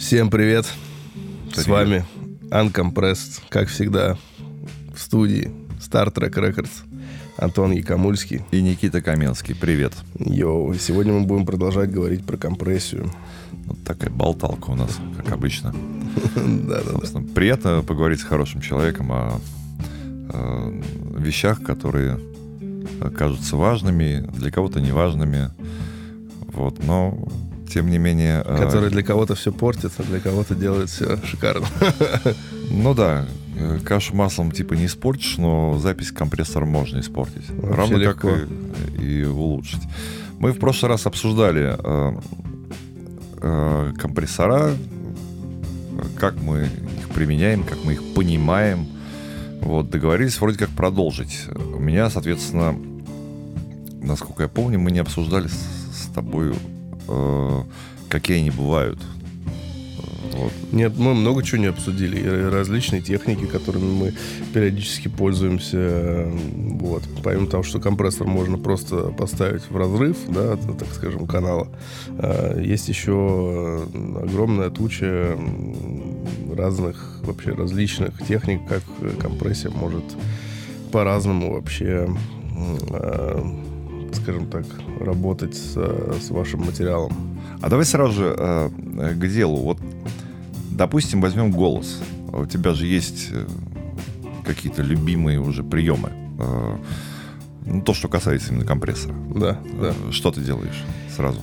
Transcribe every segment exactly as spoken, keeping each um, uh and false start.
Всем привет. привет. С вами Uncompressed, как всегда, в студии Star Trek Records. Антон Якамульский. И Никита Каменский. Привет. Йоу. Сегодня мы будем продолжать говорить про компрессию. Вот такая болталка у нас, как обычно. Да-да-да. Приятно поговорить с хорошим человеком о вещах, которые кажутся важными, для кого-то неважными. Вот, но... Тем не менее... Который для кого-то все портит, а для кого-то делает все шикарно. Ну да, кашу маслом типа не испортишь, но запись компрессора можно испортить. Вообще равно легко. Как и, и улучшить. Мы в прошлый раз обсуждали э, э, компрессора, как мы их применяем, как мы их понимаем. Вот, договорились вроде как продолжить. У меня, соответственно, насколько я помню, мы не обсуждали с, с тобой... какие они бывают. Вот. Нет, мы много чего не обсудили. Различные техники, которыми мы периодически пользуемся. Вот. Помимо того, что компрессор можно просто поставить в разрыв, да, так скажем, канала, есть еще огромная туча разных, вообще различных техник, как компрессия может по-разному вообще, скажем так, работать с, с вашим материалом. А давай сразу же э, к делу. Вот, допустим, возьмем голос. У тебя же есть какие-то любимые уже приемы. Э, ну, то, что касается именно компрессора. Да, э, да. Что ты делаешь сразу?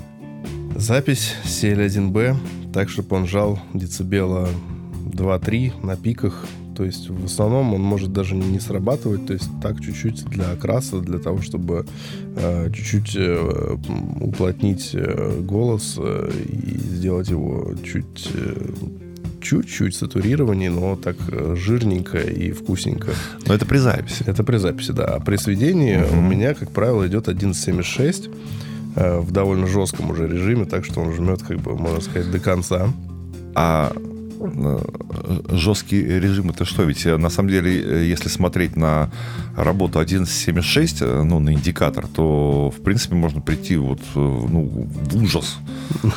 Запись си эл один би, так, чтобы он жал децибела два-три на пиках. То есть в основном он может даже не срабатывать, то есть так чуть-чуть для окраса, для того, чтобы э, чуть-чуть э, уплотнить э, голос э, и сделать его чуть, э, чуть-чуть сатурированнее, но так э, жирненько и вкусненько. Но это при записи. Это при записи, да. А при сведении угу. у меня, как правило, идет одиннадцать семьдесят шесть э, в довольно жестком уже режиме, так что он жмет, как бы, можно сказать, до конца. А... Жесткий режим — это что? Ведь на самом деле, если смотреть на работу одиннадцать семьдесят шесть, ну, на индикатор, то, в принципе, можно прийти вот, ну, в ужас.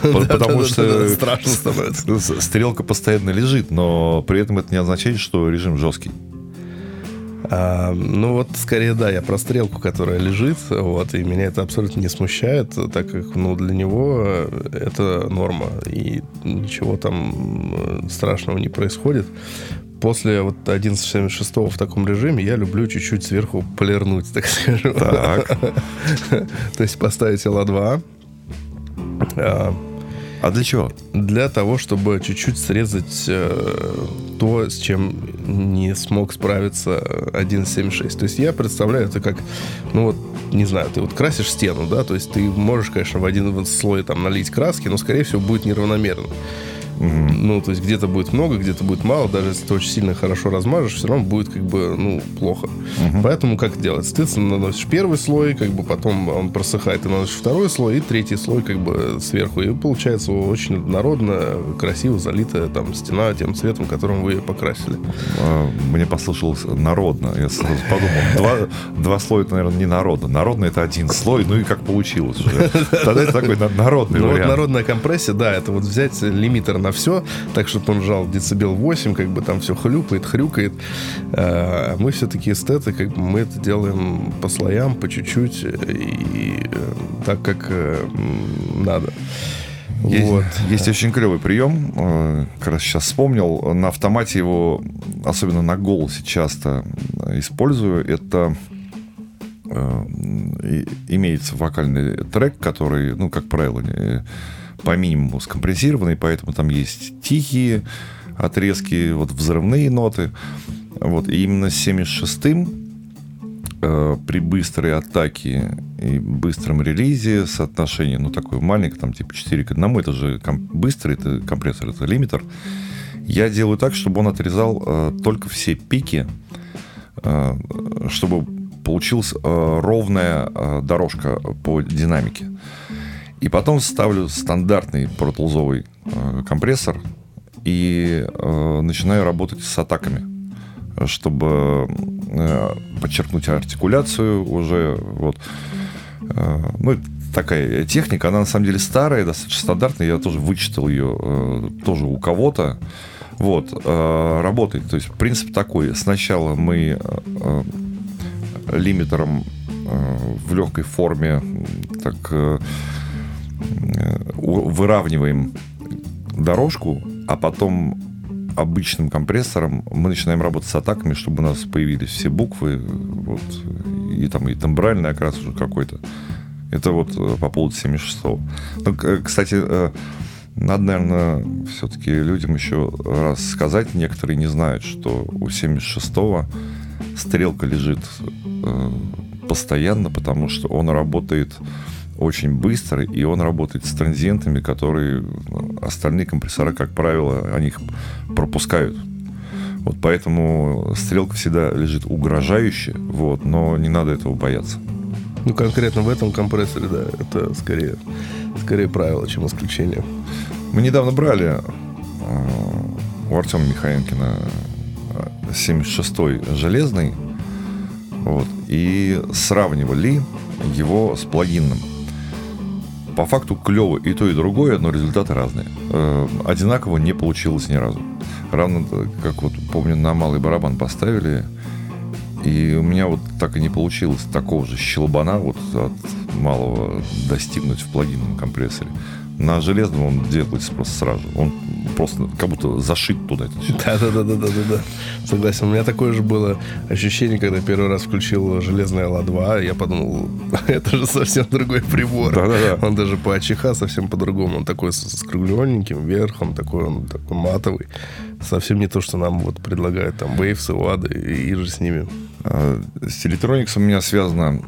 Потому что страшно становится. Стрелка постоянно лежит, но при этом это не означает, что режим жесткий. А, ну вот, скорее, да, я про стрелку, которая лежит, вот, и меня это абсолютно не смущает, так как, ну, для него это норма, и ничего там страшного не происходит. После вот одиннадцать семьдесят шесть в таком режиме я люблю чуть-чуть сверху полирнуть, так скажем. Так. То есть поставить эл эй два. А для чего? Для того, чтобы чуть-чуть срезать э, то, с чем не смог справиться один семь шесть. То есть я представляю это как, ну вот, не знаю, ты вот красишь стену, да, то есть ты можешь, конечно, в один слой там налить краски, но, скорее всего, будет неравномерно. Mm-hmm. Ну, то есть где-то будет много, где-то будет мало. Даже если ты очень сильно хорошо размажешь, все равно будет, как бы, ну, плохо. Mm-hmm. Поэтому как делать? Ты наносишь первый слой, как бы, потом он просыхает, ты наносишь второй слой и третий слой, как бы, сверху. И получается очень однородно, красиво залитая там стена тем цветом, которым вы ее покрасили. Мне послышалось народно. Я сразу подумал, два, два слоя, это, наверное, не народно. Народно — это один слой, ну и как получилось уже. Тогда это такой народный вариант. Народная компрессия, да, это вот взять лимитер на все, так, чтобы он жал децибел восемь, как бы там все хлюпает, хрюкает. А мы все-таки эстеты, как бы, мы это делаем по слоям, по чуть-чуть, и так, как надо. Есть, вот. Есть очень клевый прием, как раз сейчас вспомнил, на автомате его, особенно на голосе, часто использую. Это имеется вокальный трек, который, ну, как правило, по минимуму скомпрессированный, поэтому там есть тихие отрезки, вот, взрывные ноты. Вот. И именно с семьдесят шестым э, при быстрой атаке и быстром релизе соотношение, ну, такое маленькое, там, типа четыре к одному, это же комп- быстрый, это компрессор, это лимитер. Я делаю так, чтобы он отрезал э, только все пики, э, чтобы получилась э, ровная э, дорожка по динамике. И потом ставлю стандартный протолзовый э, компрессор и э, начинаю работать с атаками, чтобы э, подчеркнуть артикуляцию уже. Вот. Э, ну, такая техника, она на самом деле старая, достаточно стандартная, я тоже вычитал ее э, тоже у кого-то. Вот, э, работает, то есть принцип такой: сначала мы э, э, лимитером э, в легкой форме так э, э, выравниваем дорожку, а потом обычным компрессором мы начинаем работать с атаками, чтобы у нас появились все буквы, вот, и там и тембральный окрас уже какой-то. Это вот по поводу семьдесят шестого. Ну, кстати, надо, наверное, все-таки людям еще раз сказать, некоторые не знают, что у семьдесят шестого стрелка лежит постоянно, потому что он работает очень быстро, и он работает с транзиентами, которые остальные компрессора, как правило, они их пропускают. Вот поэтому стрелка всегда лежит угрожающе, вот, но не надо этого бояться. Ну, конкретно в этом компрессоре, да, это скорее, скорее правило, чем исключение. Мы недавно брали у Артема Михайленкина семьдесят шестой железный, вот, и сравнивали его с плагинным. По факту клево и то, и другое, но результаты разные. Э, одинаково не получилось ни разу. Равно как, вот помню, на малый барабан поставили, и у меня вот так и не получилось такого же щелбана вот от малого достигнуть в плагинном компрессоре. На железном он делается просто сразу. Он просто как будто зашит туда. Да-да-да-да-да-да. Согласен. У меня такое же было ощущение, когда первый раз включил железное эл эй два. Я подумал, это же совсем другой прибор. Да-да-да. Он даже по АЧХ совсем по-другому. Он такой с, с кругленьким верхом, такой он такой матовый. Совсем не то, что нам вот предлагают там Waves и ю эй ди и, и же с ними. С Телетроникс у меня связана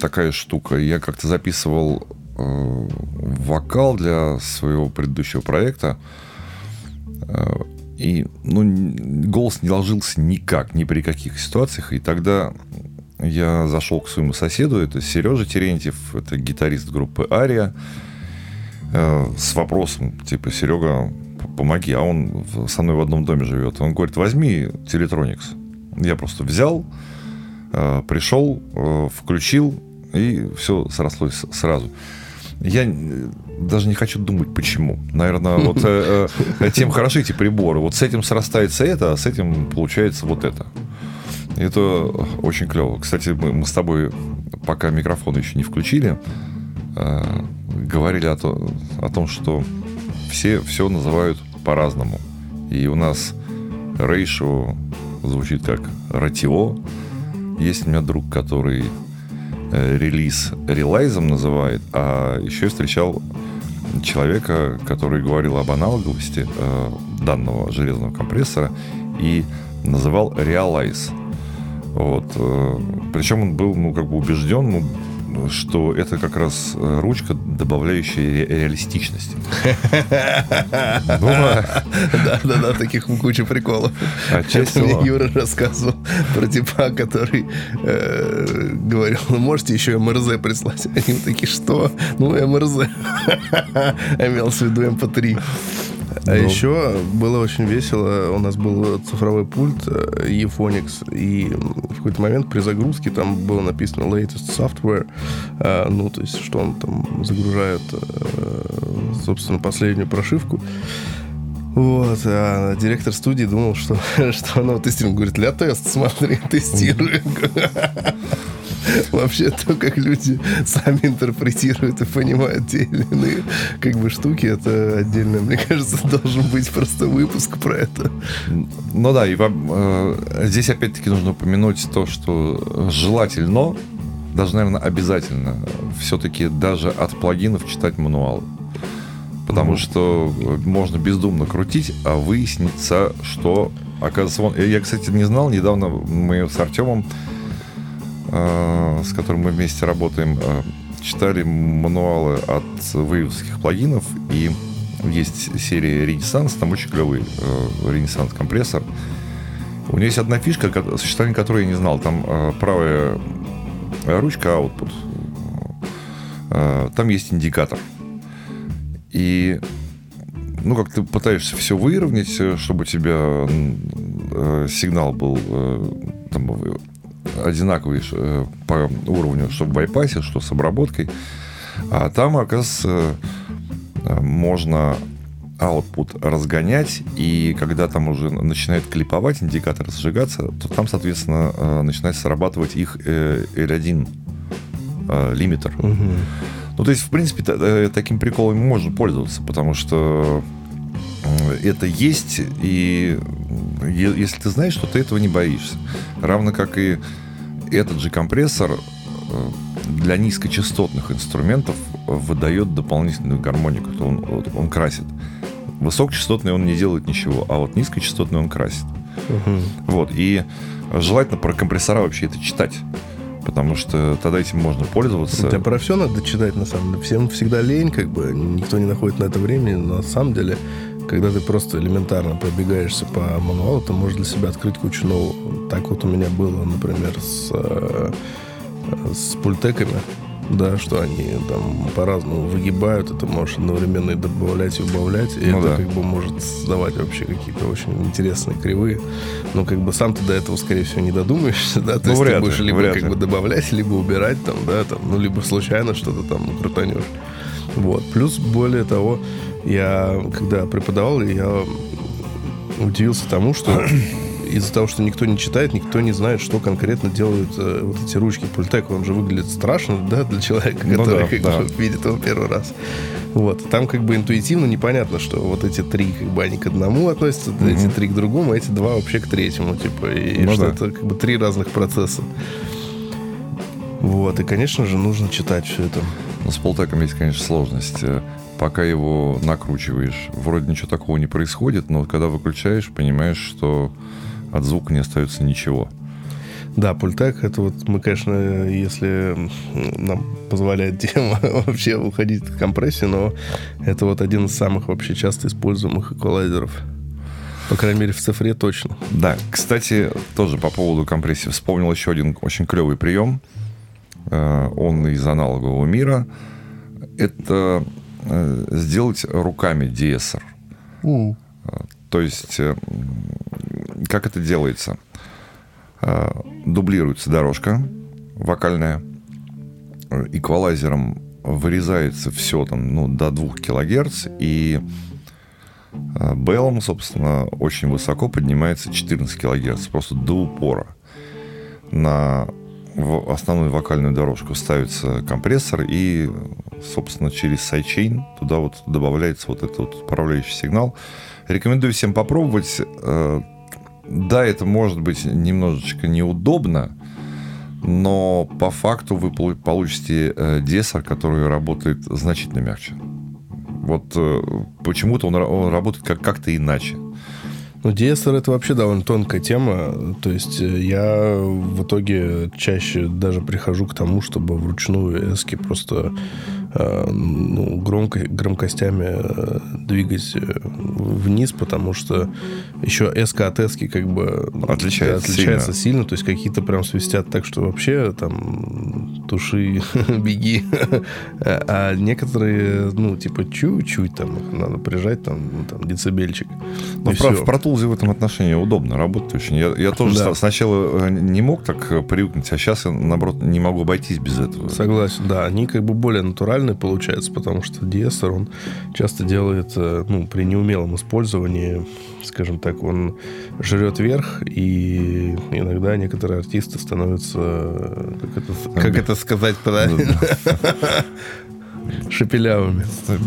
такая штука. Я как-то записывал вокал для своего предыдущего проекта, и ну, голос не ложился никак, ни при каких ситуациях, и тогда я зашел к своему соседу, это Сережа Терентьев, это гитарист группы Ария, с вопросом, типа, Серега, помоги, а он со мной в одном доме живет, он говорит, возьми Телетроникс. Я просто взял, пришел, включил, и все срослось сразу. Я даже не хочу думать, почему. Наверное, вот э, э, тем хороши эти приборы. Вот с этим срастается это, а с этим получается вот это. Это очень клево. Кстати, мы, мы с тобой, пока микрофон еще не включили, э, говорили о, то, о том, что все все называют по-разному. И у нас ratio звучит как ратио. Есть у меня друг, который релиз релайзом называет, а еще встречал человека, который говорил об аналоговости э, данного железного компрессора и называл реалайз. Вот. Э, причем он был, ну, как бы убежден, ну, что это как раз ручка, добавляющая ре- реалистичности. Да-да-да, таких куча приколов. Мне Юра рассказывал про типа, который говорил, ну можете еще эм эр зет прислать? Они такие, что? Ну, эм эр зет. Имелось в виду эм пэ три. А еще было очень весело. У нас был цифровой пульт e-Phonix, и в какой-то момент при загрузке там было написано latest software, ну, то есть, что он там загружает, собственно, последнюю прошивку. Вот, а директор студии думал, что, что оно тестинг. Говорит, для теста, смотри, тестируем. Вообще то, как люди сами интерпретируют и понимают те или иные как бы штуки, это отдельно, мне кажется, должен быть просто выпуск про это. Ну да, и вам, э, здесь опять-таки нужно упомянуть то, что желательно, даже, наверное, обязательно, все-таки даже от плагинов читать мануалы. Потому mm-hmm. что можно бездумно крутить, а выяснится, что, оказывается, вон... Я, кстати, не знал, недавно мы с Артемом, с которым мы вместе работаем, читали мануалы от вейвских плагинов, и есть серия Ренессанс, там очень клевый Ренессанс компрессор. У нее есть одна фишка, существование которой я не знал. Там правая ручка output, там есть индикатор. И ну как ты пытаешься все выровнять, чтобы у тебя сигнал был там одинаковый э, по уровню, что в байпасе, что с обработкой. А там, оказывается, можно output разгонять, и когда там уже начинает клиповать, индикаторы сжигаться, то там, соответственно, начинает срабатывать их эл один лимитер. Угу. Ну, то есть, в принципе, таким приколом можно пользоваться, потому что это есть, и если ты знаешь, что ты этого не боишься. Равно как и этот же компрессор для низкочастотных инструментов выдает дополнительную гармонику, то он, он красит. Высокочастотный он не делает ничего, а вот низкочастотный он красит. Uh-huh. Вот, и желательно про компрессора вообще это читать, потому что тогда этим можно пользоваться. Да, про все надо читать, на самом деле. Всем всегда лень, как бы, никто не находит на это времени, но на самом деле, когда ты просто элементарно пробегаешься по мануалу, ты можешь для себя открыть кучу нового. Так вот у меня было, например, с... с пультеками, да, что они там по-разному выгибают, и ты можешь одновременно и добавлять, и убавлять, и ну это да. как бы может создавать вообще какие-то очень интересные кривые. Но как бы сам ты до этого, скорее всего, не додумаешься, да, то ну, есть ты будешь ли, либо как ли. бы добавлять, либо убирать там, да, там, ну, либо случайно что-то там крутанешь. Вот. Плюс, более того, я, когда преподавал, я удивился тому, что из-за того, что никто не читает, никто не знает, что конкретно делают э, вот эти ручки Pultec. Он же выглядит страшно, да, для человека, ну который да, как да. бы, видит его первый раз. Вот. Там как бы интуитивно непонятно, что вот эти три, как бы они к одному относятся, mm-hmm. эти три к другому, а эти два вообще к третьему, типа, и ну что да. это как бы три разных процесса. Вот. И, конечно же, нужно читать все это. Но с Pultec есть, конечно, сложность. Пока его накручиваешь, вроде ничего такого не происходит, но когда выключаешь, понимаешь, что от звука не остается ничего. Да, Pultec, это вот мы, конечно, если нам позволяет тема вообще уходить от компрессии, но это вот один из самых вообще часто используемых эквалайзеров. По крайней мере, в цифре точно. Да, кстати, тоже по поводу компрессии вспомнил еще один очень клевый прием. Он из аналогового мира. Это сделать руками диэссор. Mm. То есть... Как это делается? Дублируется дорожка вокальная, эквалайзером вырезается все там, ну, до два килогерца, и беллом, собственно, очень высоко поднимается четырнадцать килогерц, просто до упора. На основную вокальную дорожку ставится компрессор, и, собственно, через сайдчейн туда вот добавляется вот этот вот управляющий сигнал. Рекомендую всем попробовать. Да, это может быть немножечко неудобно, но по факту вы получите диэссор, который работает значительно мягче. Вот почему-то он, он работает как- как-то иначе. Ну, диэссор — это вообще довольно тонкая тема. То есть я в итоге чаще даже прихожу к тому, чтобы вручную эски просто э, ну, громко, громкостями э, двигать вниз, потому что еще эска от эски как бы отличается, отличается сильно. сильно. То есть какие-то прям свистят так, что вообще там туши, беги. А некоторые, ну, типа чуть-чуть там надо прижать, там, там децибельчик. Ну, в протул в этом отношении удобно работать очень. Я, я тоже да. сначала не мог так привыкнуть, а сейчас я, наоборот, не могу обойтись без этого. Согласен, да. Они как бы более натуральные получаются, потому что диэссор, он часто делает, ну, при неумелом использовании, скажем так, он жрет верх, и иногда некоторые артисты становятся, как это, как это сказать правильно, шепелявыми.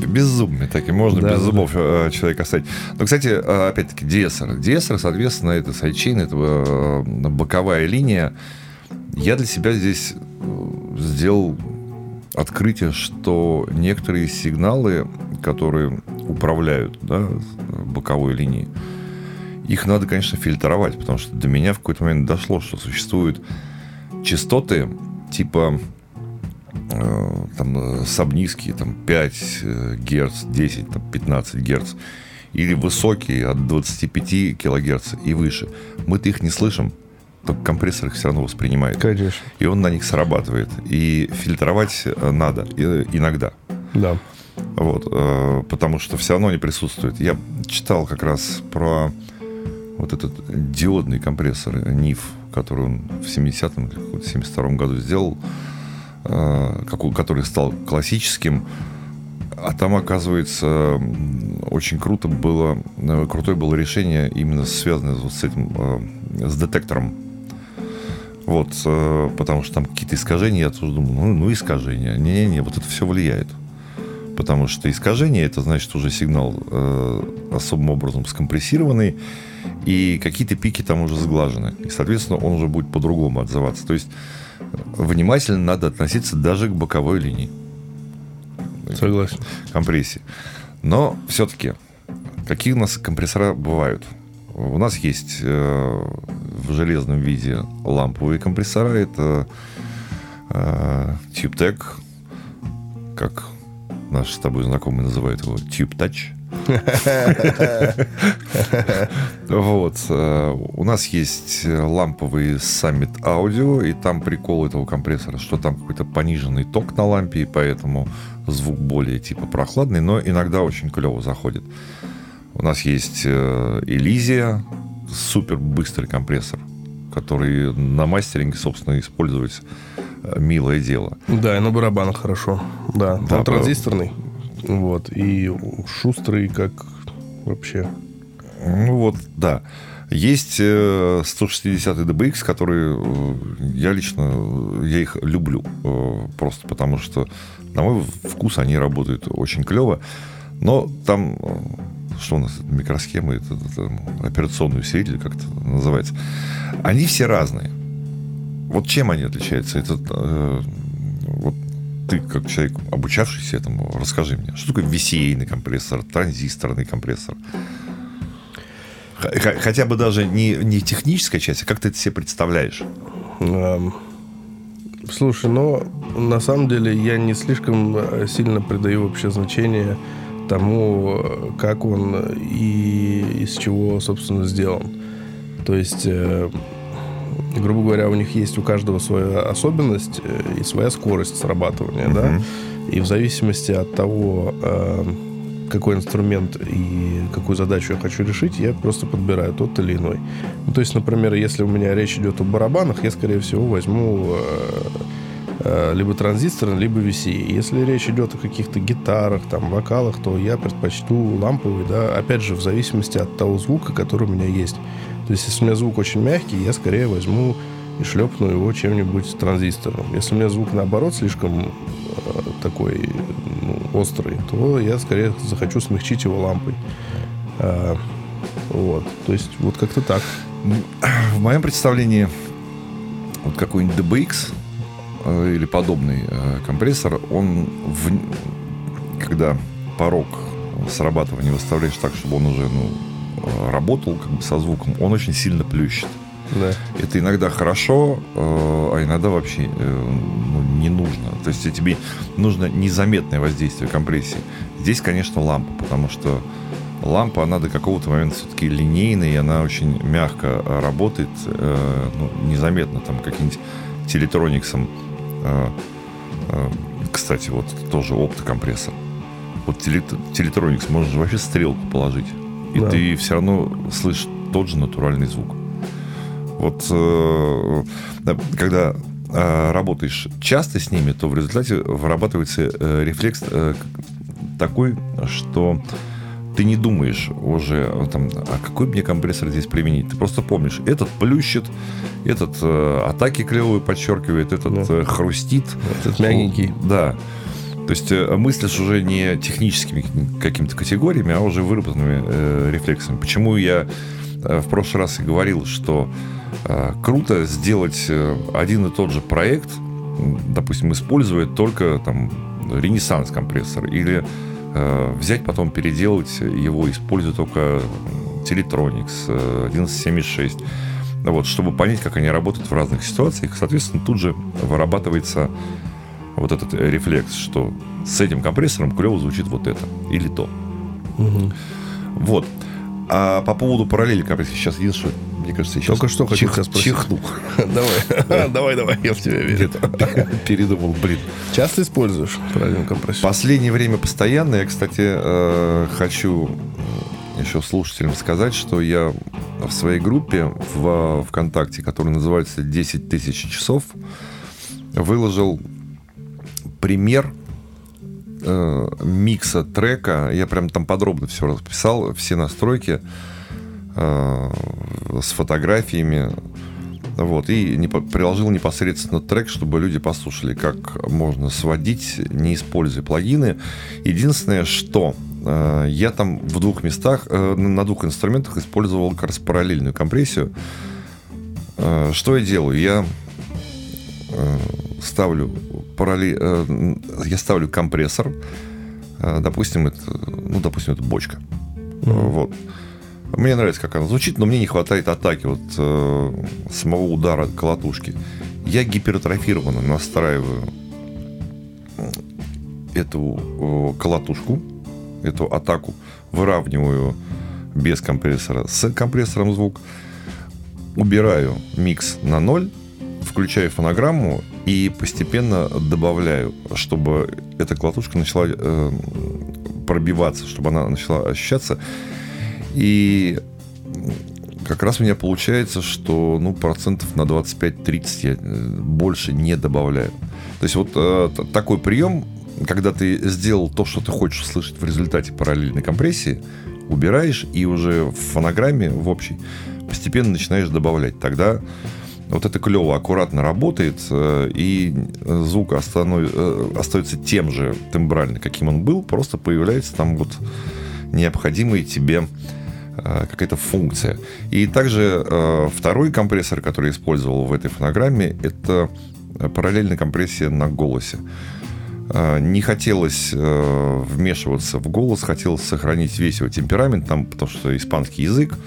Беззубыми такими. Можно да, без да, зубов да. человека оставить. Но, кстати, опять-таки, диэссор. Диэссор, соответственно, это сайдчейн, это боковая линия. Я для себя здесь сделал открытие, что некоторые сигналы, которые управляют, да, боковой линией, их надо, конечно, фильтровать, потому что до меня в какой-то момент дошло, что существуют частоты типа... Там сабнизкие, там пять герц, десять, там пятнадцать герц, или высокие от двадцать пять килогерц и выше. Мы-то их не слышим, только компрессор их все равно воспринимает. Конечно. И он на них срабатывает. И фильтровать надо иногда. Да. Вот, потому что все равно они присутствуют. Я читал как раз про вот этот диодный компрессор Ниф, который он в семидесятом или семьдесят втором году сделал. который стал классическим. А там, оказывается, очень круто было, крутое было решение, именно связанное вот с этим, с детектором. Вот, потому что там какие-то искажения, я тоже думал, ну, ну искажения. Не-не-не, вот это все влияет. Потому что искажение — это значит уже сигнал э, особым образом скомпрессированный, и какие-то пики там уже сглажены. И, соответственно, он уже будет по-другому отзываться. То есть внимательно надо относиться даже к боковой линии. Согласен. Компрессии. Но все-таки, какие у нас компрессора бывают? У нас есть э, в железном виде ламповые компрессора. Это э, TubeTech, как наши с тобой знакомые называют его, TubeTouch. Вот. У нас есть ламповый Summit Audio, и там прикол этого компрессора, что там какой-то пониженный ток на лампе, и поэтому звук более типа прохладный, но иногда очень клево заходит. У нас есть Elysia, супер быстрый компрессор, который на мастеринге, собственно, используется. Милое дело. Да, и на барабанах хорошо. Да, да, он транзисторный. Вот, и шустрый, как вообще. Ну вот, да. Есть сто шестидесятый ди би экс, которые я лично, я их люблю. Просто потому что, на мой вкус, они работают очень клево. Но там, что у нас, микросхемы, это, это, операционную сеть, или как это называется. Они все разные. Вот чем они отличаются? Это, э, вот ты, как человек, обучавшийся этому, расскажи мне, что такое ви си эй-ный компрессор, транзисторный компрессор? Х- хотя бы даже не, не техническая часть, а как ты это себе представляешь? Эм, слушай, ну, на самом деле я не слишком сильно придаю вообще значение тому, как он и из чего, собственно, сделан. То есть... Э, грубо говоря, у них есть у каждого своя особенность и своя скорость срабатывания, uh-huh. да. И в зависимости от того, какой инструмент и какую задачу я хочу решить, я просто подбираю тот или иной. Ну, то есть, например, если у меня речь идет о барабанах, я, скорее всего, возьму либо транзисторный, либо ви си. Если речь идет о каких-то гитарах, там, вокалах, то я предпочту ламповый, да, опять же, в зависимости от того звука, который у меня есть. То есть, если у меня звук очень мягкий, я скорее возьму и шлепну его чем-нибудь транзистором. Если у меня звук, наоборот, слишком э, такой, ну, острый, то я скорее захочу смягчить его лампой. Э, вот. То есть, вот как-то так. В моем представлении вот какой-нибудь ди би экс э, или подобный э, компрессор, он, в... когда порог срабатывания выставляешь так, чтобы он уже, ну, работал как бы со звуком, он очень сильно плющит. Да. Это иногда хорошо, а иногда вообще, ну, не нужно. То есть тебе нужно незаметное воздействие компрессии. Здесь, конечно, лампа, потому что лампа, она до какого-то момента все-таки линейная, и она очень мягко работает, ну, незаметно там каким-нибудь телетрониксом. Кстати, вот тоже оптокомпрессор. Вот телетроникс можно же вообще стрелку положить. И да. ты все равно слышишь тот же натуральный звук. Вот э, когда э, работаешь часто с ними, то в результате вырабатывается э, рефлекс э, такой, что ты не думаешь уже там, а какой мне компрессор здесь применить. Ты просто помнишь, этот плющит, этот э, атаки клевые подчеркивает, этот да. э, хрустит, этот мягенький. Да. То есть мыслишь уже не техническими какими-то категориями, а уже выработанными э, рефлексами. Почему я э, в прошлый раз и говорил, что э, круто сделать э, один и тот же проект, допустим, используя только там Ренессанс компрессор, или э, взять потом переделать его, используя только Телетроникс, э, одиннадцать семьдесят шесть, вот, чтобы понять, как они работают в разных ситуациях. Соответственно, тут же вырабатывается вот этот рефлекс, что с этим компрессором клево звучит вот это или то. Угу. Вот. А по поводу параллели компрессии сейчас единственное, мне кажется, я сейчас... Только что чих... хотел тебя спросить. Чихнул. Давай, давай, давай, я в тебя верю. Передумал, блин. Часто используешь параллельную компрессию? Последнее время постоянно. Я, кстати, хочу еще слушателям сказать, что я в своей группе в ВКонтакте, которая называется десять тысяч часов, выложил пример э, микса трека. Я прям там подробно все расписал, все настройки э, с фотографиями. Вот, и не, приложил непосредственно трек, чтобы люди послушали, как можно сводить, не используя плагины. Единственное, что э, я там в двух местах, э, на двух инструментах использовал как раз параллельную компрессию. Э, что я делаю? Я э, ставлю параллель, э, я ставлю компрессор. Э, допустим, это, ну, допустим, это бочка. Mm-hmm. Вот. Мне нравится, как она звучит, но мне не хватает атаки, вот э, самого удара колотушки. Я гипертрофированно настраиваю эту э, колотушку, эту атаку, выравниваю без компрессора с компрессором звук, убираю микс на ноль, включаю фонограмму и постепенно добавляю, чтобы эта колотушка начала э, пробиваться, чтобы она начала ощущаться. И как раз у меня получается, что ну, процентов на двадцать пять - тридцать я больше не добавляю. То есть вот э, такой прием, когда ты сделал то, что ты хочешь услышать в результате параллельной компрессии, убираешь и уже в фонограмме, в общей, постепенно начинаешь добавлять. Тогда вот это клево, аккуратно работает, э, и звук останов... э, остается тем же тембрально, каким он был, просто появляется там вот необходимые тебе какая-то функция. И также э, второй компрессор, который я использовал в этой фонограмме, это параллельная компрессия на голосе. Э, не хотелось э, вмешиваться в голос, хотелось сохранить весь его темперамент, там, потому что испанский язык,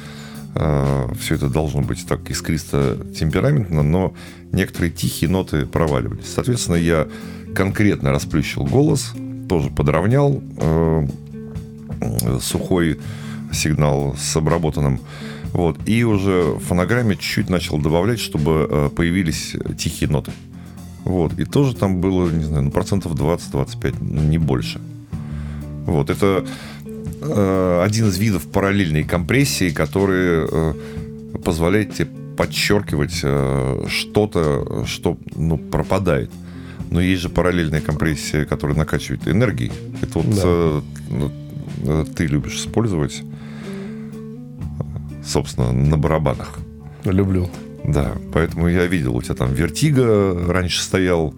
э, все это должно быть так искристо темпераментно, но некоторые тихие ноты проваливались. Соответственно, я конкретно расплющил голос, тоже подровнял э, сухой сигнал с обработанным. Вот. И уже в фонограмме чуть-чуть начал добавлять, чтобы появились тихие ноты. Вот. И тоже там было, не знаю, ну, процентов двадцать - двадцать пять, не больше. Вот. Это э, один из видов параллельной компрессии, который э, позволяет тебе подчеркивать э, что-то, что ну, пропадает. Но есть же параллельная компрессия, которая накачивает энергией. Это вот... Да. Э, ты любишь использовать, собственно, на барабанах. Люблю. Да, поэтому я видел, у тебя там Vertigo раньше стоял,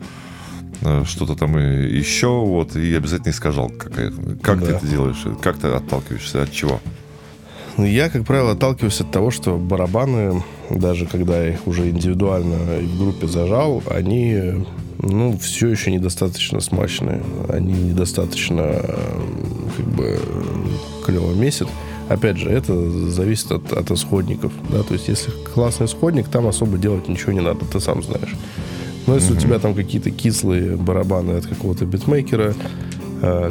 что-то там и еще, вот, и обязательно искажал какая-то. Как да. ты это делаешь? Как ты отталкиваешься? От чего? Ну, я, как правило, отталкиваюсь от того, что барабаны, даже когда я их уже индивидуально и в группе зажал, они... Ну, все еще недостаточно смачные. Они недостаточно как бы клево месят. Опять же, это зависит от, от исходников, да? То есть, если классный исходник, там особо делать ничего не надо, ты сам знаешь. Но если mm-hmm. у тебя там какие-то кислые барабаны от какого-то битмейкера,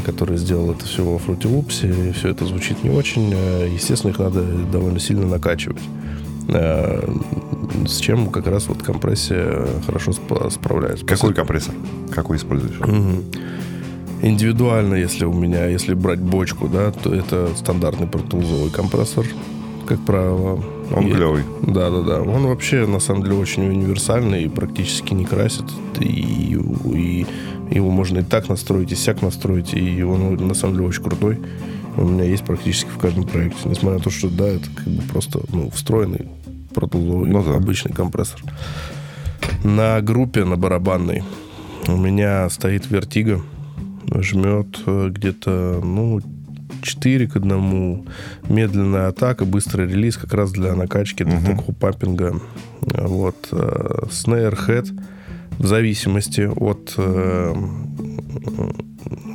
который сделал это все во Fruity Loops, и все это звучит не очень, естественно, их надо довольно сильно накачивать. С чем как раз вот компрессия хорошо спо- справляется. Какой компрессор? Какой используешь? Угу. Индивидуально, если у меня, если брать бочку, да, то это стандартный протулзовый компрессор, как правило. Он клевый. Да, да, да. Он вообще на самом деле очень универсальный и практически не красит. И, и его можно и так настроить, и сяк настроить. И он на самом деле очень крутой. У меня есть практически в каждом проекте. Несмотря на то, что да, это как бы просто ну, встроенный протулзовый, ну, да. обычный компрессор. На группе, на барабанной, у меня стоит Vertigo. Жмет где-то ну, четыре к одному. Медленная атака, быстрый релиз как раз для накачки, для угу. такого пампинга. Вот. Snare Head в зависимости от...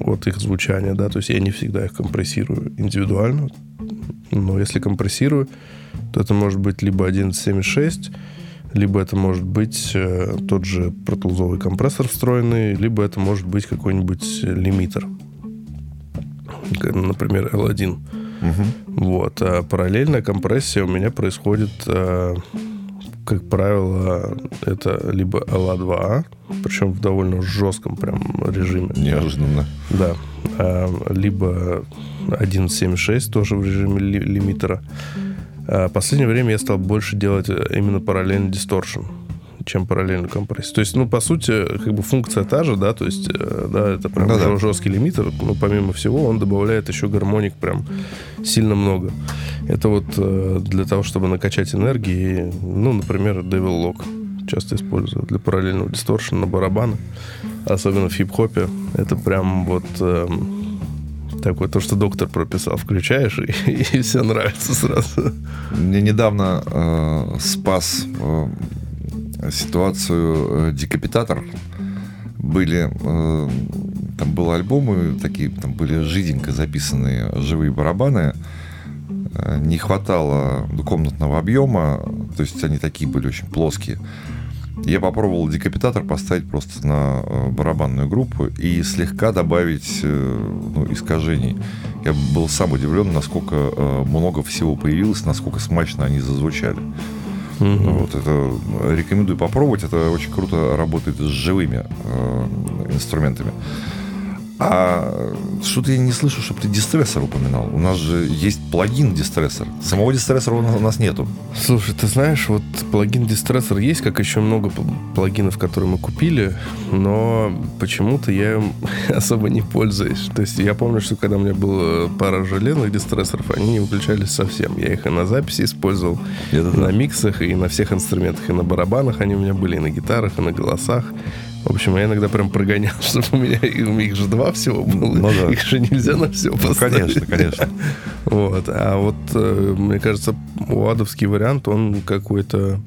от их звучания, да, то есть я не всегда их компрессирую индивидуально, но если компрессирую, то это может быть либо одиннадцать семьдесят шесть, либо это может быть э, тот же протулзовый компрессор встроенный, либо это может быть какой-нибудь лимитер, например, эл один. Угу. Вот. А параллельная компрессия у меня происходит, э, как правило, это либо эл эй два, причем в довольно жестком прям режиме. Неожиданно. Да. Либо один семьдесят шесть тоже в режиме ли- лимитера. В последнее время я стал больше делать именно параллельный дисторшн, чем параллельную компрессию. То есть, ну, по сути, как бы функция та же, да, то есть, да, это прям да, жесткий да. лимитер, но помимо всего он добавляет еще гармоник прям сильно много. Это вот для того, чтобы накачать энергии, ну, например, Devil Lock часто использую для параллельного дисторшена на барабаны, особенно в хип-хопе. Это прям вот э, такое то, что доктор прописал. Включаешь, и, и все нравится сразу. Мне недавно э, спас э, ситуацию э, Декапитатор. Были э, там был альбомы такие, там были жиденько записанные живые барабаны. Э, не хватало комнатного объема, то есть они такие были очень плоские. Я попробовал Декапитатор поставить просто на барабанную группу и слегка добавить ну, искажений. Я был сам удивлен, насколько много всего появилось, насколько смачно они зазвучали. Mm-hmm. Вот, это рекомендую попробовать. Это очень круто работает с живыми э, инструментами. А что-то я не слышу, чтобы ты дистрессор упоминал. У нас же есть плагин дистрессор. Самого дистрессора у нас нету. Слушай, ты знаешь, вот плагин дистрессор есть, как еще много плагинов, которые мы купили, но почему-то я им особо не пользуюсь. То есть я помню, что когда у меня была пара железных дистрессоров, они не выключались совсем. Я их и на записи использовал, Это и да. на миксах, и на всех инструментах, и на барабанах они у меня были, и на гитарах, и на голосах. В общем, я иногда прям прогонял, чтобы у меня их же два всего было, ну, да. их же нельзя на все поставить. Ну, конечно, конечно. Вот. А вот, мне кажется, уадовский вариант, он какой-то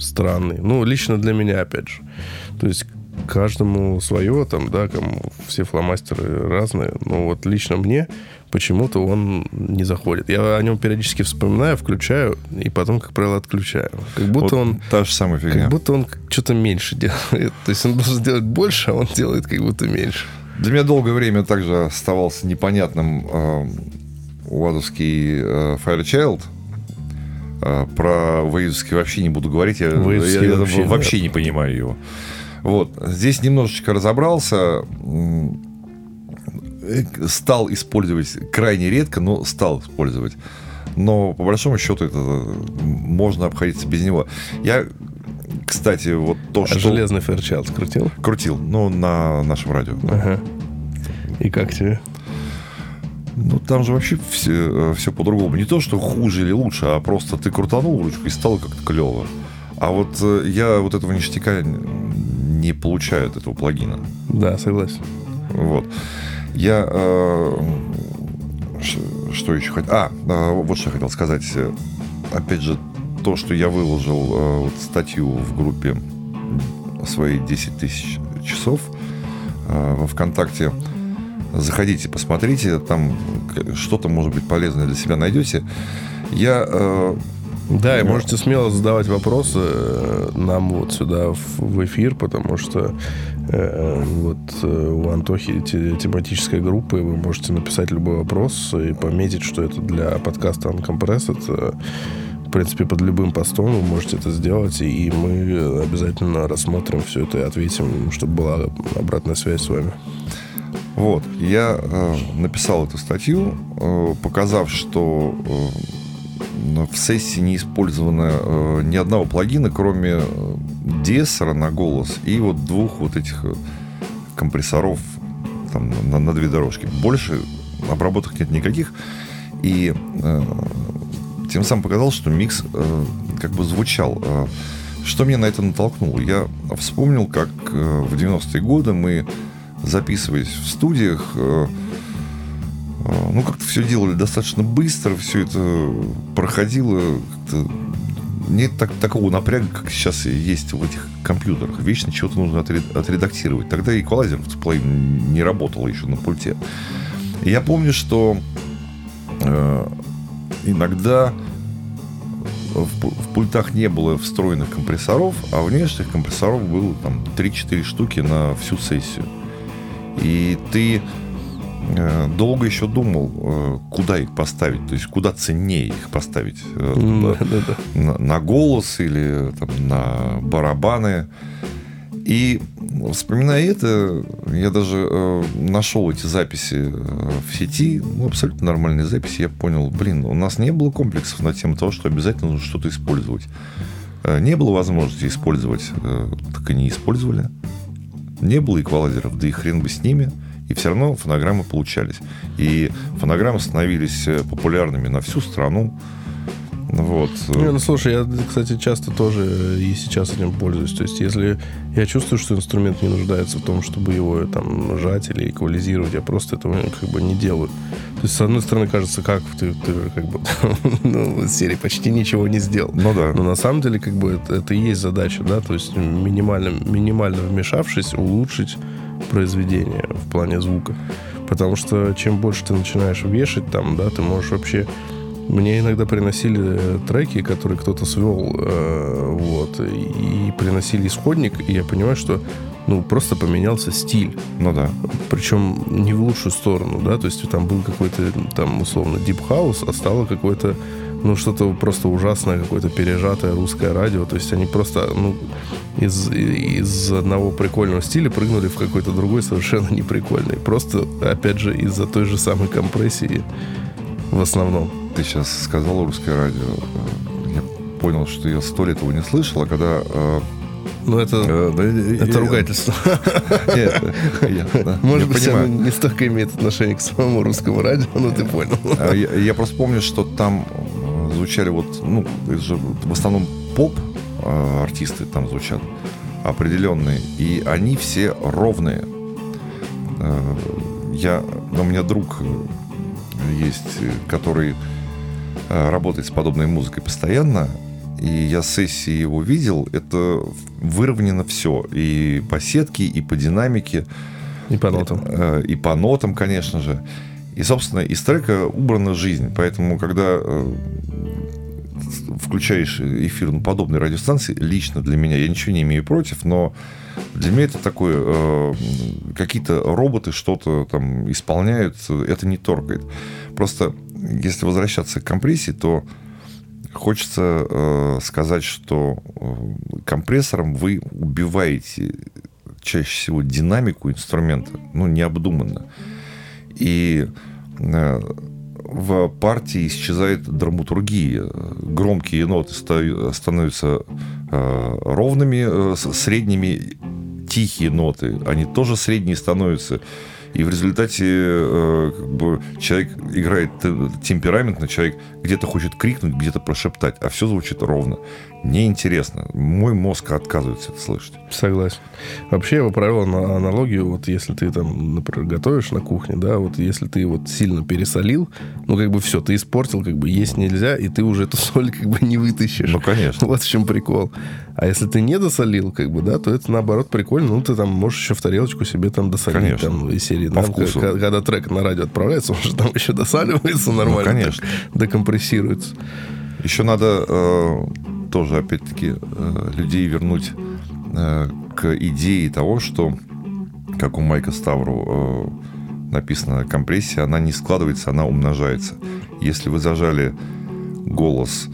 странный. Ну, лично для меня, опять же. То есть, каждому свое, там, да, кому все фломастеры разные, но вот лично мне почему-то он не заходит. Я о нем периодически вспоминаю, включаю, и потом, как правило, отключаю. Как будто вот он... Та же самая фигня. Как будто он что-то меньше делает. То есть он должен делать больше, а он делает как будто меньше. Для меня долгое время также оставался непонятным э, уадовский э, Fairchild. Э, про Waves вообще не буду говорить. Я, я, я вообще, вообще не понимаю его. Вот. Здесь немножечко разобрался... Стал использовать крайне редко, но стал использовать. Но по большому счету это можно обходиться без него. Я, кстати, вот то, а что... железный Fairchild крутил? Крутил, ну, на нашем радио. Ага. И как тебе? Ну, там же вообще все, все по-другому. Не то, что хуже или лучше, а просто ты крутанул ручку и стало как-то клево. А вот я вот этого ништяка не получаю от этого плагина. Да, согласен. Вот. Я... Э, что еще хотел... А, э, вот что я хотел сказать. Опять же, то, что я выложил э, вот статью в группе свои десять тысяч часов э, во ВКонтакте. Заходите, посмотрите. Там что-то, может быть, полезное для себя найдете. Я... Э, Да, и можете смело задавать вопросы нам вот сюда в эфир, потому что э, вот у Антохи тематическая группа, и вы можете написать любой вопрос и пометить, что это для подкаста Uncompressed. В принципе, под любым постом вы можете это сделать, и мы обязательно рассмотрим все это и ответим, чтобы была обратная связь с вами. Вот, я э, написал эту статью, э, показав, что... Э, в сессии не использовано э, ни одного плагина, кроме дессера на голос и вот двух вот этих компрессоров там, на, на две дорожки. Больше обработок нет никаких. И э, тем самым показал, что микс э, как бы звучал. Э, что меня на это натолкнуло? Я вспомнил, как э, в девяностые годы мы, записываясь в студиях, э, ну, как-то все делали достаточно быстро, все это проходило. Как-то нет так, такого напряга, как сейчас есть в этих компьютерах. Вечно чего-то нужно отредактировать. Тогда эквалайзер в дисплее не работал еще на пульте. Я помню, что э, иногда в, в пультах не было встроенных компрессоров, а внешних компрессоров было там три-четыре штуки на всю сессию. И ты... долго еще думал, куда их поставить, то есть куда ценнее их поставить, mm, да, да, да. На, на голос или там, на барабаны. И вспоминая это, я даже э, нашел эти записи э, в сети, ну, абсолютно нормальные записи, я понял, блин, у нас не было комплексов на тему того, что обязательно нужно что-то использовать. Не было возможности использовать, так и не использовали. Не было эквалайзеров, да и хрен бы с ними. И все равно фонограммы получались. И фонограммы становились популярными на всю страну. Вот. Не, ну, слушай, я, кстати, часто тоже и сейчас этим пользуюсь. То есть, если я чувствую, что инструмент не нуждается в том, чтобы его там жать или эквализировать, я просто этого как бы не делаю. То есть, с одной стороны, кажется, как ты, ты как бы ну, в серии почти ничего не сделал. Ну, да. Но на самом деле, как бы, это, это и есть задача, да, то есть минимально, минимально вмешавшись, улучшить произведение в плане звука. Потому что чем больше ты начинаешь вешать там, да, ты можешь вообще. Мне иногда приносили треки, которые кто-то свел, э, вот, и приносили исходник, и я понимаю, что, ну, просто поменялся стиль. Ну да. Причем не в лучшую сторону, да, то есть там был какой-то, там, условно, дип-хаус, а стало какое-то, ну, что-то просто ужасное, какое-то пережатое русское радио, то есть они просто, ну, из, из одного прикольного стиля прыгнули в какой-то другой совершенно неприкольный. Просто, опять же, из-за той же самой компрессии в основном. Ты сейчас сказал русское радио. Я понял, что я сто лет его не слышал, а когда... Э, ну, это, э, да, это я, ругательство. Нет, я, да, может быть, понимаю. Оно не столько имеет отношение к самому русскому радио, но ты понял. Я, я просто помню, что там звучали вот... Ну, это же в основном поп-артисты там звучат определенные, и они все ровные. Я, у меня друг есть, который... работает с подобной музыкой постоянно, и я сессии его видел, это выровнено все, и по сетке, и по динамике, и по нотам, и, и по нотам, конечно же, и, собственно, из трека убрана жизнь, поэтому, когда включаешь эфир на подобной радиостанции, лично для меня, я ничего не имею против, но для меня это такое, какие-то роботы что-то там исполняют, это не торкает, просто... Если возвращаться к компрессии, то хочется э, сказать, что э, компрессором вы убиваете чаще всего динамику инструмента, ну, необдуманно. И э, в партии исчезает драматургия. Громкие ноты ста- становятся э, ровными, э, средними, тихие ноты, они тоже средние становятся. И в результате э, как бы человек играет темпераментно, человек где-то хочет крикнуть, где-то прошептать, а все звучит ровно. Неинтересно. Мой мозг отказывается это слышать. Согласен. Вообще я бы провел аналогию, вот если ты там, например, готовишь на кухне, да, вот если ты вот сильно пересолил, ну как бы все, ты испортил, как бы есть нельзя, и ты уже эту соль как бы не вытащишь. Ну конечно. Вот в чем прикол. А если ты не досолил, как бы, да, то это наоборот прикольно, ну ты там можешь еще в тарелочку себе там досолить. Конечно. Там, из серии. По вкусу. Когда, когда трек на радио отправляется, он же там еще досаливается нормально. Ну, конечно. Декомпрессируется. Еще надо... Э... тоже, опять-таки, людей вернуть к идее того, что, как у Майка Ставро написано, компрессия, она не складывается, она умножается. Если вы зажали голос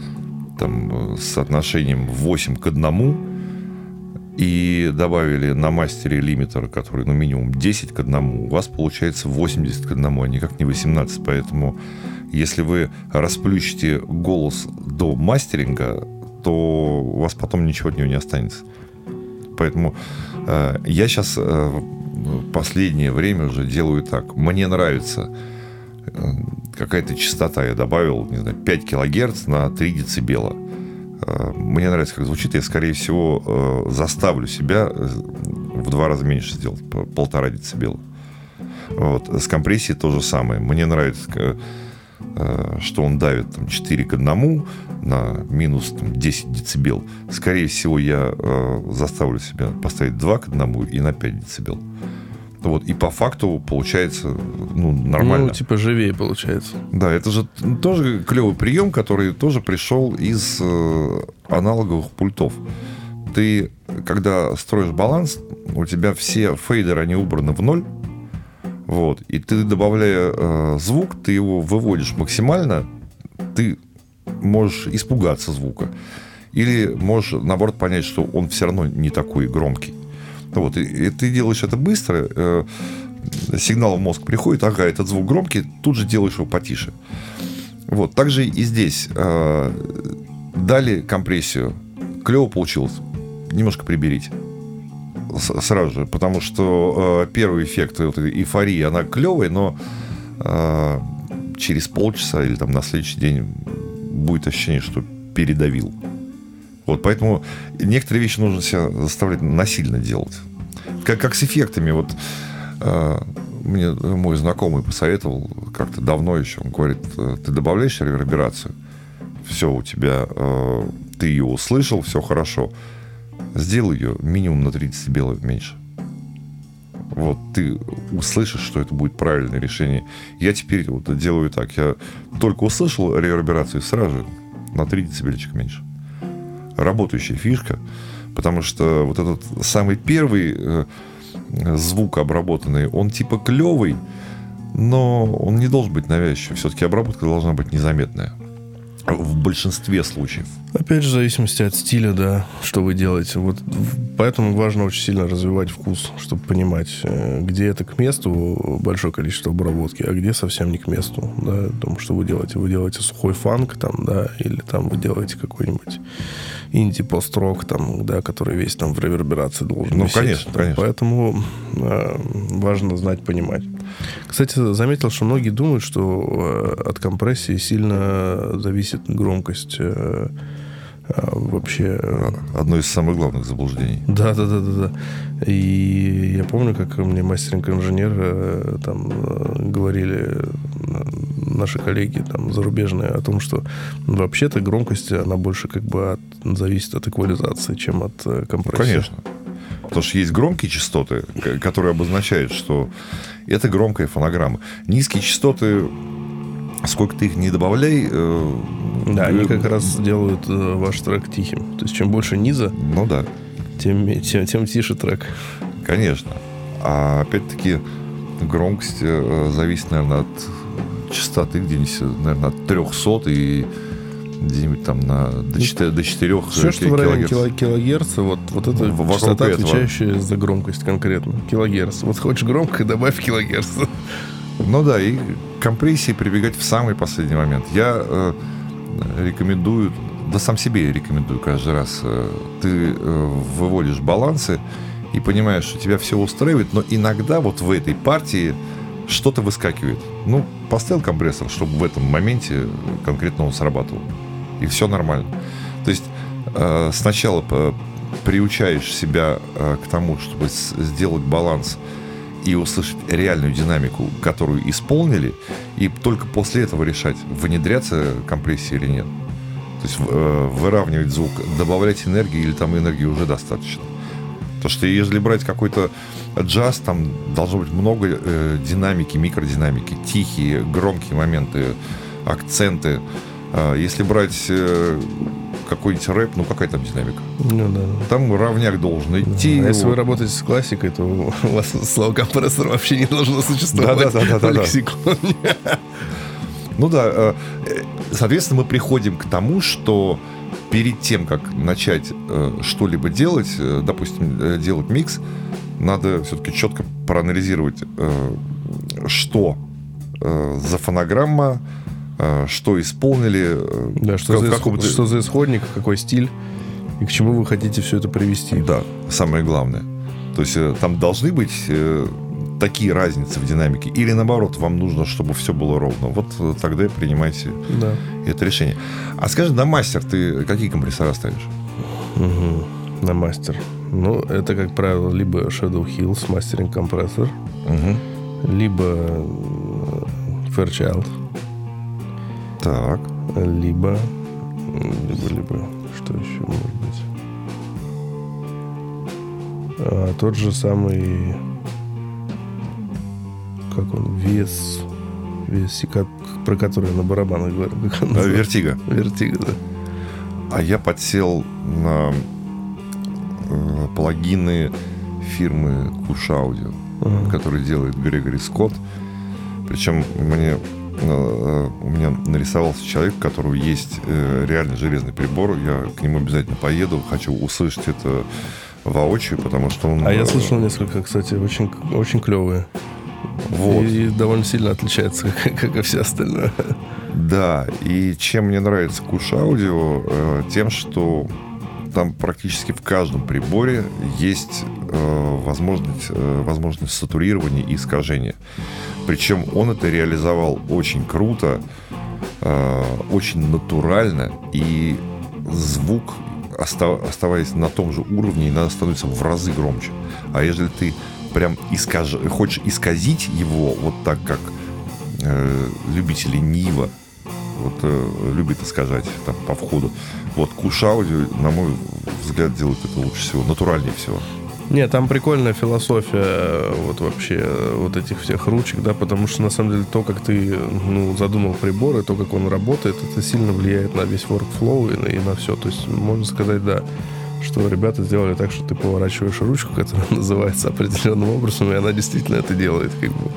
там, с соотношением восемь к одному и добавили на мастере лимитер, который, ну, минимум десять к одному, у вас получается восемьдесят к одному, а никак не восемнадцать. Поэтому, если вы расплющите голос до мастеринга, то у вас потом ничего от него не останется. Поэтому э, я сейчас э, в последнее время уже делаю так. Мне нравится э, какая-то частота. Я добавил, не знаю, пять килогерц на три децибела. Э, мне нравится, как звучит. Я, скорее всего, э, заставлю себя в два раза меньше сделать. Полтора децибела. Вот. С компрессией то же самое. Мне нравится... Э, что он давит там, четыре к одному на минус там, десять децибел. Скорее всего, я э, заставлю себя поставить два к одному и на пять децибел. Вот. И по факту получается, ну, нормально. Ну, типа живее получается. Да, это же тоже клевый прием, который тоже пришел из э, аналоговых пультов. Ты, когда строишь баланс, у тебя все фейдеры, они убраны в ноль. Вот. И ты, добавляя э, звук, ты его выводишь максимально, ты можешь испугаться звука. Или можешь, наоборот, понять, что он все равно не такой громкий. Вот. И, и ты делаешь это быстро, э, сигнал в мозг приходит, ага, этот звук громкий, тут же делаешь его потише. Вот. Так же и здесь. Э, дали компрессию клево получилось, немножко приберите. Сразу же, потому что э, первый эффект вот, эйфории, она клевая, но э, через полчаса или там на следующий день будет ощущение, что передавил. Вот, поэтому некоторые вещи нужно себя заставлять насильно делать. Как, как с эффектами. Вот э, мне мой знакомый посоветовал как-то давно еще. Он говорит, ты добавляешь реверберацию, все у тебя, э, ты ее услышал, все хорошо. Сделай ее минимум на тридцать децибелов меньше. Вот ты услышишь, что это будет правильное решение. Я теперь вот делаю так. Я только услышал реверберацию, сразу же на три децибелечка меньше. Работающая фишка. Потому что вот этот самый первый э, звук обработанный, он типа клевый, но он не должен быть навязчивый. Все-таки обработка должна быть незаметная. В большинстве случаев. Опять же, в зависимости от стиля, да, что вы делаете. Вот поэтому важно очень сильно развивать вкус, чтобы понимать, где это к месту большое количество обработки, а где совсем не к месту, да, потому что вы делаете. Вы делаете сухой фанк, там, да, или там вы делаете какой-нибудь инди-пост-рок, там, да, который весь там в реверберации должен ну, висеть. Ну, конечно, там, конечно. Поэтому э, важно знать, понимать. Кстати, заметил, что многие думают, что от компрессии сильно зависит громкость э, вообще. Одно из самых главных заблуждений. Да, да, да, да, да. И я помню, как мне мастеринг-инженер там говорили наши коллеги там зарубежные о том, что вообще-то громкость она больше как бы от, зависит от эквализации, чем от компрессии. Конечно. Потому что есть громкие частоты, которые обозначают, что это громкая фонограмма. Низкие частоты, сколько ты их не добавляй... Э, да, они как раз делают э, ваш трек тихим. То есть, чем больше низа, ну, да. тем, тем, тем тише трек. Конечно. А опять-таки, громкость э, зависит, наверное, от частоты где-нибудь, наверное, от трехсот и... где-нибудь там на, до четырех все, что в районе килогерца, вот, вот это ну, частота, отвечающая этого. За громкость конкретно. Килогерц. Вот хочешь громко, добавь килогерц. Ну да, и к компрессии прибегать в самый последний момент. Я э, рекомендую, да сам себе рекомендую каждый раз. Э, ты э, выводишь балансы и понимаешь, что тебя все устраивает, но иногда вот в этой партии что-то выскакивает. Ну, поставил компрессор, чтобы в этом моменте конкретно он срабатывал. И все нормально. То есть э, сначала э, приучаешь себя э, к тому, чтобы с- сделать баланс и услышать реальную динамику, которую исполнили, и только после этого решать, внедряться компрессия или нет. То есть э, выравнивать звук, добавлять энергии или там энергии уже достаточно. Потому что если брать какой-то джаз, там должно быть много э, динамики, микродинамики, тихие, громкие моменты, акценты. Если брать какой-нибудь рэп, ну какая там динамика? Ну, да. Там равняк должен идти. А если вы работаете с классикой, то у вас слово компрессор вообще не должно существовать в лексиконе. Ну да. Соответственно, мы приходим к тому, что перед тем, как начать что-либо делать, допустим, делать микс, надо все-таки четко проанализировать, что за фонограмма, что исполнили, да, что, как, за исход, что за исходник, какой стиль и к чему вы хотите все это привести. Да, самое главное. То есть там должны быть э, такие разницы в динамике. Или наоборот, вам нужно, чтобы все было ровно. Вот тогда принимайте да. это решение. А скажи, на мастер ты какие компрессора ставишь? Угу. На мастер. Ну, это, как правило, либо Shadow Hills, мастеринг компрессор, угу. либо Fairchild. Так. Либо, либо, либо, что еще может быть? А, тот же самый, как он, вес, вес, как, про который на барабанах говорю. Vertigo. Vertigo, да. А я подсел на э, плагины фирмы Kush Audio, ага. который делает Грегори Скотт. Причем мне... у меня нарисовался человек, у которого есть э, реально железный прибор. Я к нему обязательно поеду. Хочу услышать это воочию, потому что он... А я слышал несколько, кстати, очень, очень клевые. Вот. И, и довольно сильно отличается, как и все остальное. Да, и чем мне нравится Kush Audio, э, тем, что там практически в каждом приборе есть э, возможность, э, возможность сатурирования и искажения. Причем он это реализовал очень круто, э, очень натурально, и звук, остав, оставаясь на том же уровне, иногда становится в разы громче. А если ты прям искаж... хочешь исказить его вот так, как э, любители Нива вот, э, любит искажать там, по входу. Вот Kush Audio, на мой взгляд, делает это лучше всего, натуральнее всего. Нет, там прикольная философия вот вообще вот этих всех ручек, да, потому что на самом деле то, как ты ну, задумал прибор и то, как он работает, это сильно влияет на весь workflow и на, и на все. То есть можно сказать, да, что ребята сделали так, что ты поворачиваешь ручку, которая называется определенным образом, и она действительно это делает, как бы.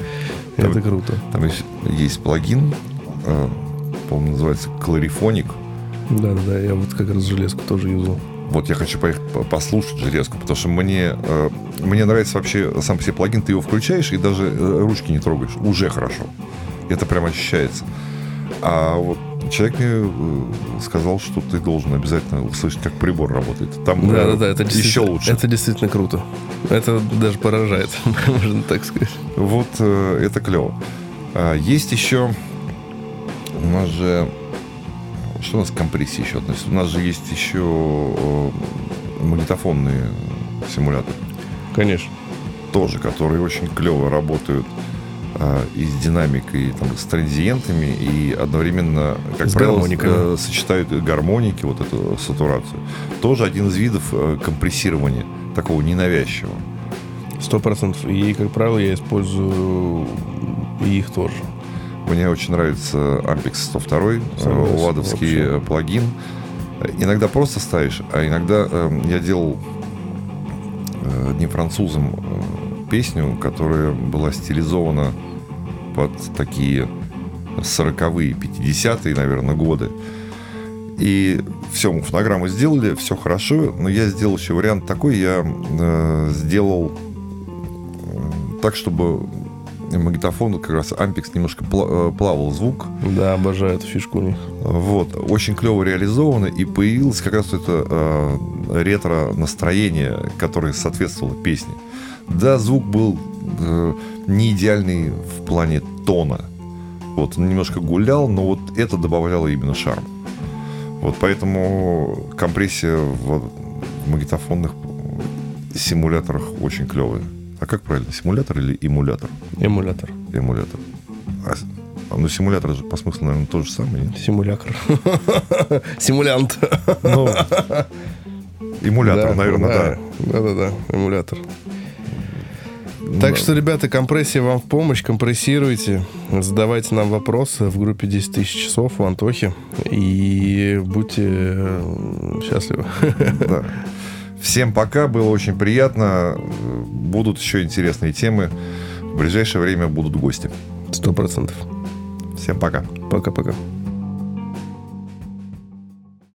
Там, это круто. Там есть, есть плагин, э, по-моему, называется Clariphonic. Да, да, я вот как раз железку тоже юзал. Вот я хочу поехать послушать железку, потому что мне, э, мне нравится вообще сам себе плагин, ты его включаешь и даже ручки не трогаешь. Уже хорошо. Это прям ощущается. А вот человек мне сказал, что ты должен обязательно услышать, как прибор работает. Там да, да, да, это еще лучше. Это действительно круто. Это даже поражает, можно так сказать. Вот э, это клево. А, есть еще... У нас же... Что у нас к компрессии еще относится? У нас же есть еще магнитофонные симуляторы. Конечно. Тоже, которые очень клево работают э, и с динамикой, и, там, с транзиентами, и одновременно, как с правило, э, сочетают гармоники, вот эту сатурацию. Тоже один из видов компрессирования, такого ненавязчивого. Сто процентов. И, как правило, я использую их тоже. Мне очень нравится Ампекс сто два, уадовский плагин. Иногда просто ставишь, а иногда э, я делал э, одним французом э, песню, которая была стилизована под такие сороковые, пятидесятые, наверное, годы. И все, мы фонограмму сделали, все хорошо, но я сделал еще вариант такой. Я э, сделал э, так, чтобы... магнитофон, как раз Ampex немножко плавал звук. Да, обожаю эту фишку у них. Вот, очень клево реализовано, и появилось как раз это э, ретро-настроение, которое соответствовало песне. Да, звук был э, не идеальный в плане тона. Вот, он немножко гулял, но вот это добавляло именно шарм. Вот, поэтому компрессия в магнитофонных симуляторах очень клевая. А как правильно, симулятор или эмулятор? Эмулятор. Эмулятор. А, ну, симулятор же по смыслу, наверное, то же самое, нет? Симулятор. Симулянт. Ну, эмулятор, да, наверное, да. Да-да-да, эмулятор. Так да. Что, ребята, компрессия вам в помощь, компрессируйте, задавайте нам вопросы в группе десять тысяч часов у Антохи, и будьте счастливы. Да. Всем пока, было очень приятно. Будут еще интересные темы. В ближайшее время будут гости. Сто процентов. Всем пока. Пока-пока.